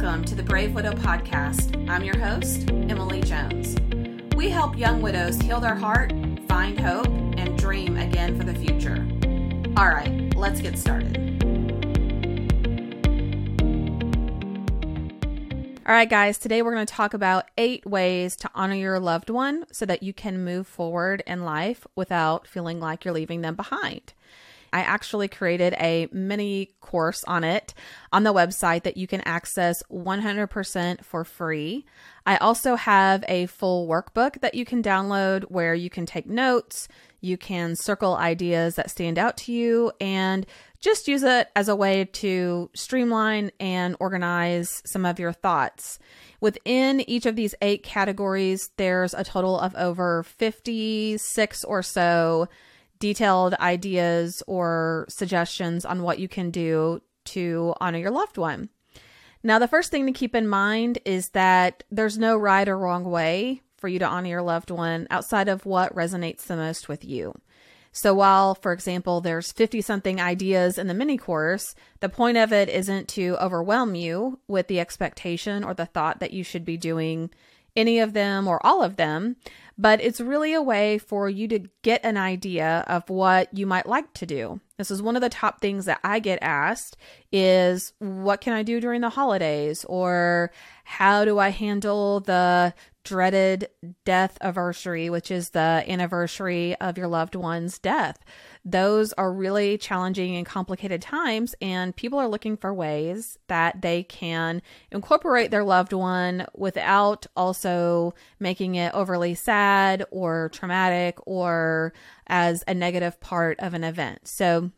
welcome to the Brave Widow podcast. I'm your host, Emily Jones. We help young widows heal their heart, find hope, and dream again for the future. All right, let's get started. All right, guys, today we're going to talk about 8 ways to honor your loved one so that you can move forward in life without feeling like you're leaving them behind. I actually created a mini course on it on the website that you can access 100% for free. I also have a full workbook that you can download where you can take notes, you can circle ideas that stand out to you, and just use it as a way to streamline and organize some of your thoughts. Within each of these 8 categories, there's a total of over 56 or so detailed ideas or suggestions on what you can do to honor your loved one. Now, the first thing to keep in mind is that there's no right or wrong way for you to honor your loved one outside of what resonates the most with you. So while, for example, there's 50-something ideas in the mini course, the point of it isn't to overwhelm you with the expectation or the thought that you should be doing any of them or all of them, but it's really a way for you to get an idea of what you might like to do. This is one of the top things that I get asked is, what can I do during the holidays? Or how do I handle the dreaded death anniversary, which is the anniversary of your loved one's death? Those are really challenging and complicated times, and people are looking for ways that they can incorporate their loved one without also making it overly sad or traumatic or as a negative part of an event. So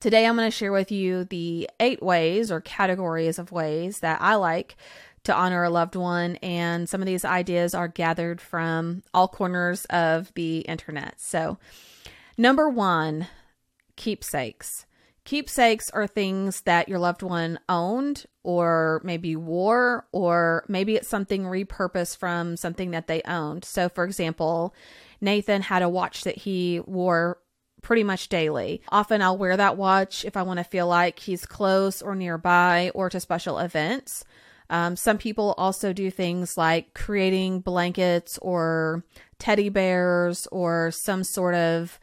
today I'm going to share with you the 8 ways or categories of ways that I like to honor a loved one. And some of these ideas are gathered from all corners of the internet. So number 1, keepsakes. Keepsakes are things that your loved one owned or maybe wore, or maybe it's something repurposed from something that they owned. So for example, Nathan had a watch that he wore pretty much daily. Often I'll wear that watch if I want to feel like he's close or nearby or to special events. Some people also do things like creating blankets or teddy bears or some sort of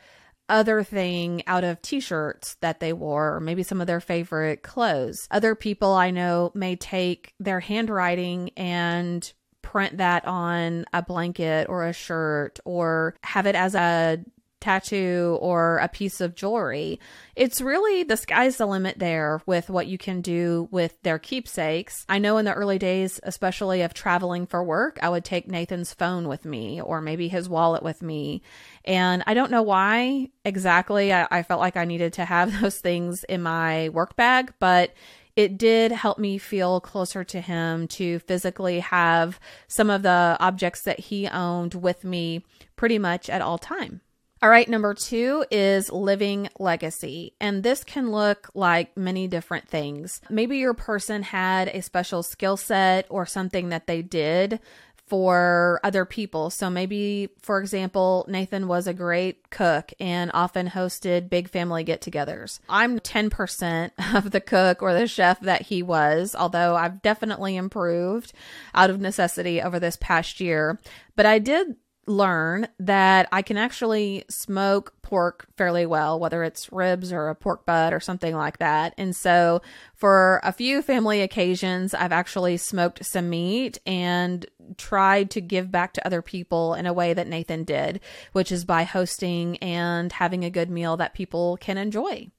other thing out of t-shirts that they wore, or maybe some of their favorite clothes. Other people I know may take their handwriting and print that on a blanket or a shirt or have it as a tattoo or a piece of jewelry. It's really the sky's the limit there with what you can do with their keepsakes. I know in the early days, especially of traveling for work, I would take Nathan's phone with me or maybe his wallet with me. And I don't know why exactly I felt like I needed to have those things in my work bag, but it did help me feel closer to him to physically have some of the objects that he owned with me pretty much at all time. All right, number 2 is living legacy. And this can look like many different things. Maybe your person had a special skill set or something that they did for other people. So maybe, for example, Nathan was a great cook and often hosted big family get-togethers. I'm 10% of the cook or the chef that he was, although I've definitely improved out of necessity over this past year. But I did learn that I can actually smoke pork fairly well, whether it's ribs or a pork butt or something like that. And so for a few family occasions, I've actually smoked some meat and tried to give back to other people in a way that Nathan did, which is by hosting and having a good meal that people can enjoy.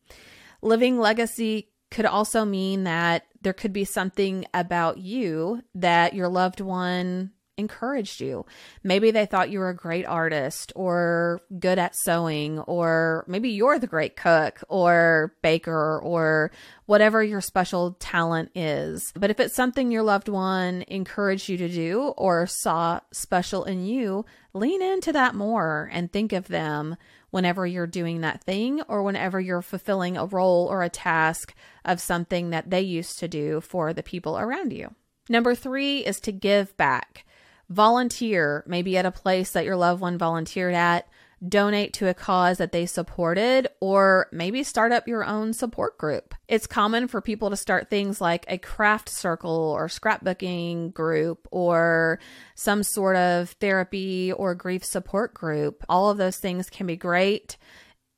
Living legacy could also mean that there could be something about you that your loved one encouraged you. Maybe they thought you were a great artist or good at sewing, or maybe you're the great cook or baker or whatever your special talent is. But if it's something your loved one encouraged you to do or saw special in you, lean into that more and think of them whenever you're doing that thing or whenever you're fulfilling a role or a task of something that they used to do for the people around you. Number 3 is to give back. Volunteer, maybe at a place that your loved one volunteered at. donate to a cause that they supported, or maybe start up your own support group. It's common for people to start things like a craft circle or scrapbooking group or some sort of therapy or grief support group. All of those things can be great.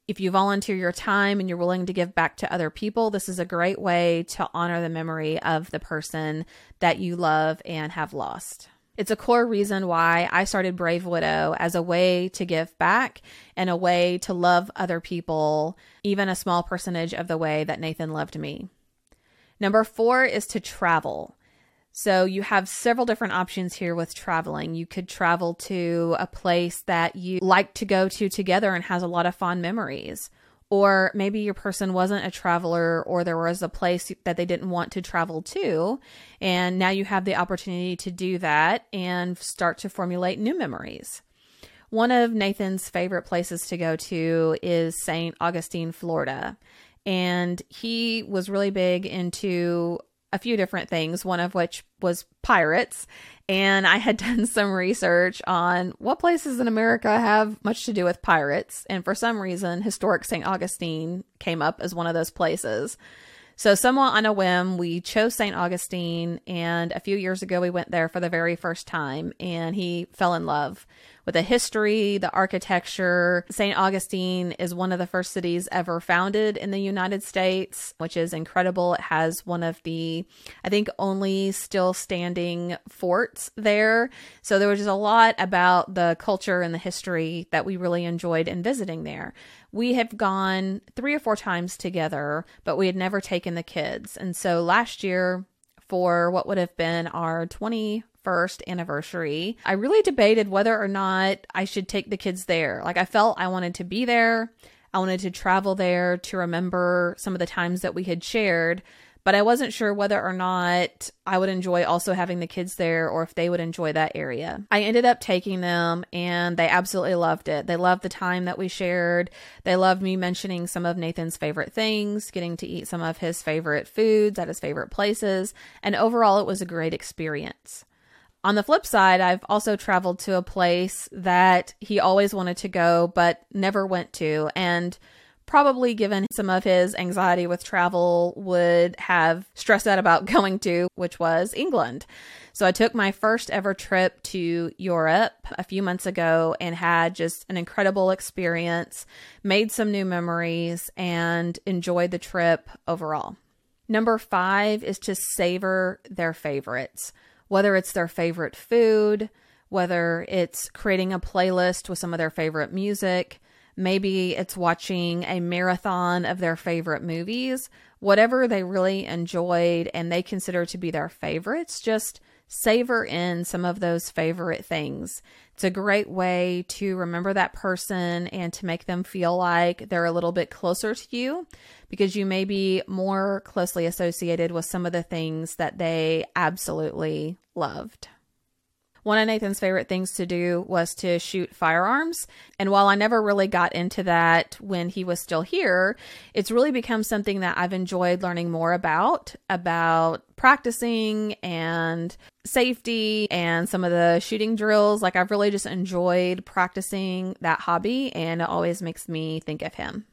If you volunteer your time and you're willing to give back to other people, this is a great way to honor the memory of the person that you love and have lost. It's a core reason why I started Brave Widow, as a way to give back and a way to love other people, even a small percentage of the way that Nathan loved me. Number 4 is to travel. So you have several different options here with traveling. You could travel to a place that you like to go to together and has a lot of fond memories. Or maybe your person wasn't a traveler, or there was a place that they didn't want to travel to, and now you have the opportunity to do that and start to formulate new memories. One of Nathan's favorite places to go to is Saint Augustine, Florida. And he was really big into a few different things, one of which was pirates. And I had done some research on what places in America have much to do with pirates. And for some reason, historic St. Augustine came up as one of those places. So somewhat on a whim, we chose St. Augustine. And a few years ago, we went there for the very first time. And he fell in love with the history, the architecture. St. Augustine is one of the first cities ever founded in the United States, which is incredible. It has one of the, I think, only still standing forts there. So there was just a lot about the culture and the history that we really enjoyed in visiting there. We have gone 3 or 4 times together, but we had never taken the kids. And so last year, for what would have been our 21st anniversary, I really debated whether or not I should take the kids there. Like, I felt I wanted to be there. I wanted to travel there to remember some of the times that we had shared, but I wasn't sure whether or not I would enjoy also having the kids there, or if they would enjoy that area. I ended up taking them, and they absolutely loved it. They loved the time that we shared. They loved me mentioning some of Nathan's favorite things, getting to eat some of his favorite foods at his favorite places. And overall, it was a great experience. On the flip side, I've also traveled to a place that he always wanted to go, but never went to, and probably given some of his anxiety with travel would have stressed out about going to, which was England. So I took my first ever trip to Europe a few months ago and had just an incredible experience, made some new memories, and enjoyed the trip overall. Number 5 is to savor their favorites. Whether it's their favorite food, whether it's creating a playlist with some of their favorite music, maybe it's watching a marathon of their favorite movies, whatever they really enjoyed and they consider to be their favorites, just savor in some of those favorite things. It's a great way to remember that person and to make them feel like they're a little bit closer to you, because you may be more closely associated with some of the things that they absolutely loved. One of Nathan's favorite things to do was to shoot firearms. And while I never really got into that when he was still here, it's really become something that I've enjoyed learning more about practicing and safety and some of the shooting drills. Like, I've really just enjoyed practicing that hobby, and it always makes me think of him.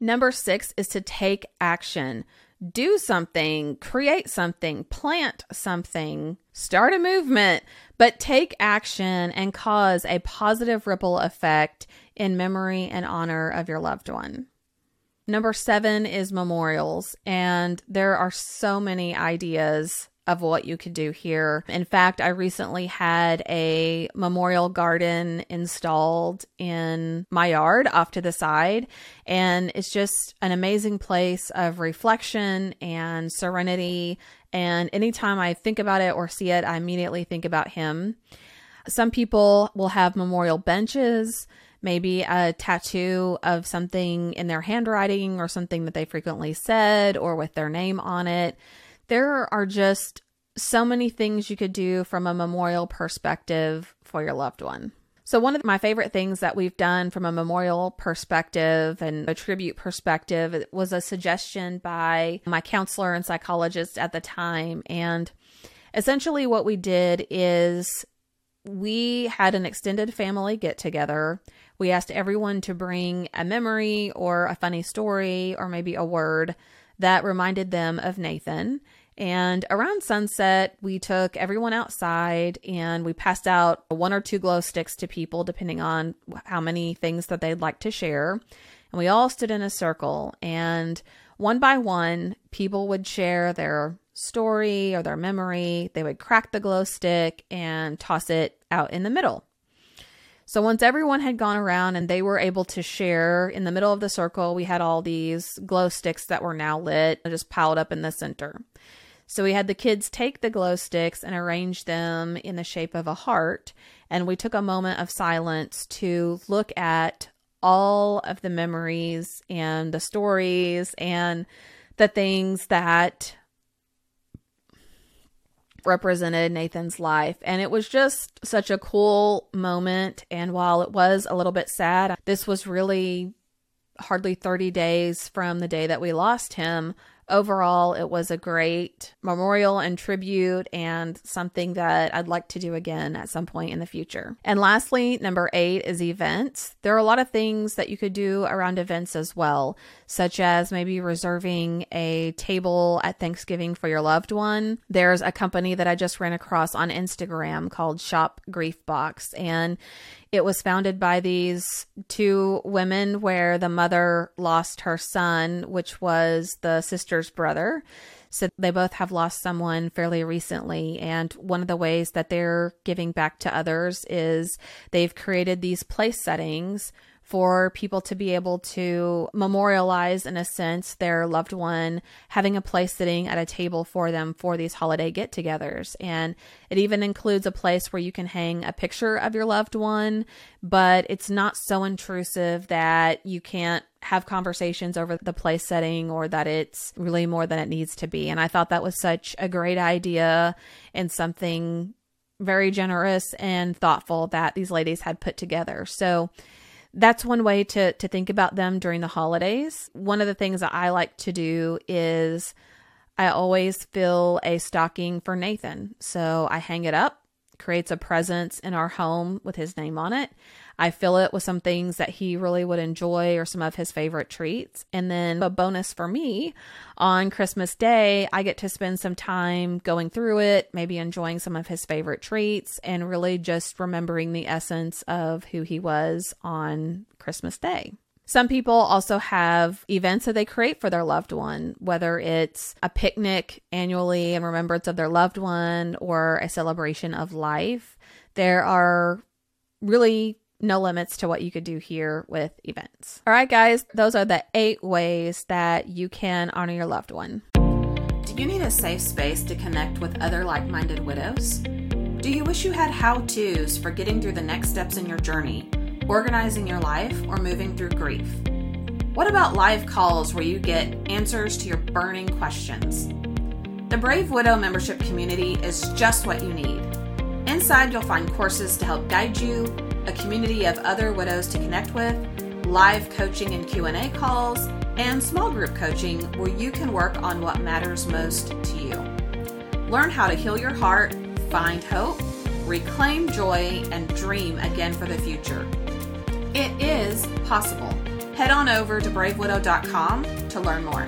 Number 6 is to take action. Do something, create something, plant something, start a movement, but take action and cause a positive ripple effect in memory and honor of your loved one. Number 7 is memorials, and there are so many ideas of what you could do here. In fact, I recently had a memorial garden installed in my yard off to the side, and it's just an amazing place of reflection and serenity. And anytime I think about it or see it, I immediately think about him. Some people will have memorial benches, maybe a tattoo of something in their handwriting or something that they frequently said, or with their name on it. There are just so many things you could do from a memorial perspective for your loved one. So one of my favorite things that we've done from a memorial perspective and a tribute perspective was a suggestion by my counselor and psychologist at the time. And essentially what we did is we had an extended family get together. We asked everyone to bring a memory or a funny story or maybe a word that reminded them of Nathan. And around sunset, we took everyone outside and we passed out 1 or 2 glow sticks to people, depending on how many things that they'd like to share. And we all stood in a circle, and one by one, people would share their story or their memory. They would crack the glow stick and toss it out in the middle. So once everyone had gone around and they were able to share, in the middle of the circle, we had all these glow sticks that were now lit and just piled up in the center. So we had the kids take the glow sticks and arrange them in the shape of a heart. And we took a moment of silence to look at all of the memories and the stories and the things that represented Nathan's life. And it was just such a cool moment. And while it was a little bit sad, this was really hardly 30 days from the day that we lost him. Overall, it was a great memorial and tribute, and something that I'd like to do again at some point in the future. And lastly, number 8 is events. There are a lot of things that you could do around events as well, such as maybe reserving a table at Thanksgiving for your loved one. There's a company that I just ran across on Instagram called Shop Grief Box, and it was founded by these 2 women where the mother lost her son, which was the sister's brother. So they both have lost someone fairly recently. And one of the ways that they're giving back to others is they've created these place settings for people to be able to memorialize, in a sense, their loved one, having a place sitting at a table for them for these holiday get-togethers. And it even includes a place where you can hang a picture of your loved one, but it's not so intrusive that you can't have conversations over the place setting or that it's really more than it needs to be. And I thought that was such a great idea and something very generous and thoughtful that these ladies had put together. So that's one way to think about them during the holidays. One of the things that I like to do is I always fill a stocking for Nathan. So I hang it up, creates a presence in our home with his name on it. I fill it with some things that he really would enjoy or some of his favorite treats. And then a bonus for me, on Christmas Day, I get to spend some time going through it, maybe enjoying some of his favorite treats and really just remembering the essence of who he was on Christmas Day. Some people also have events that they create for their loved one, whether it's a picnic annually in remembrance of their loved one or a celebration of life. There are really no limits to what you could do here with events. All right, guys, those are the 8 ways that you can honor your loved one. Do you need a safe space to connect with other like-minded widows? Do you wish you had how-tos for getting through the next steps in your journey, organizing your life, or moving through grief? What about live calls where you get answers to your burning questions? The Brave Widow membership community is just what you need. Inside, you'll find courses to help guide you, a community of other widows to connect with, live coaching and Q&A calls, and small group coaching where you can work on what matters most to you. Learn how to heal your heart, find hope, reclaim joy, and dream again for the future. It is possible. Head on over to bravewidow.com to learn more.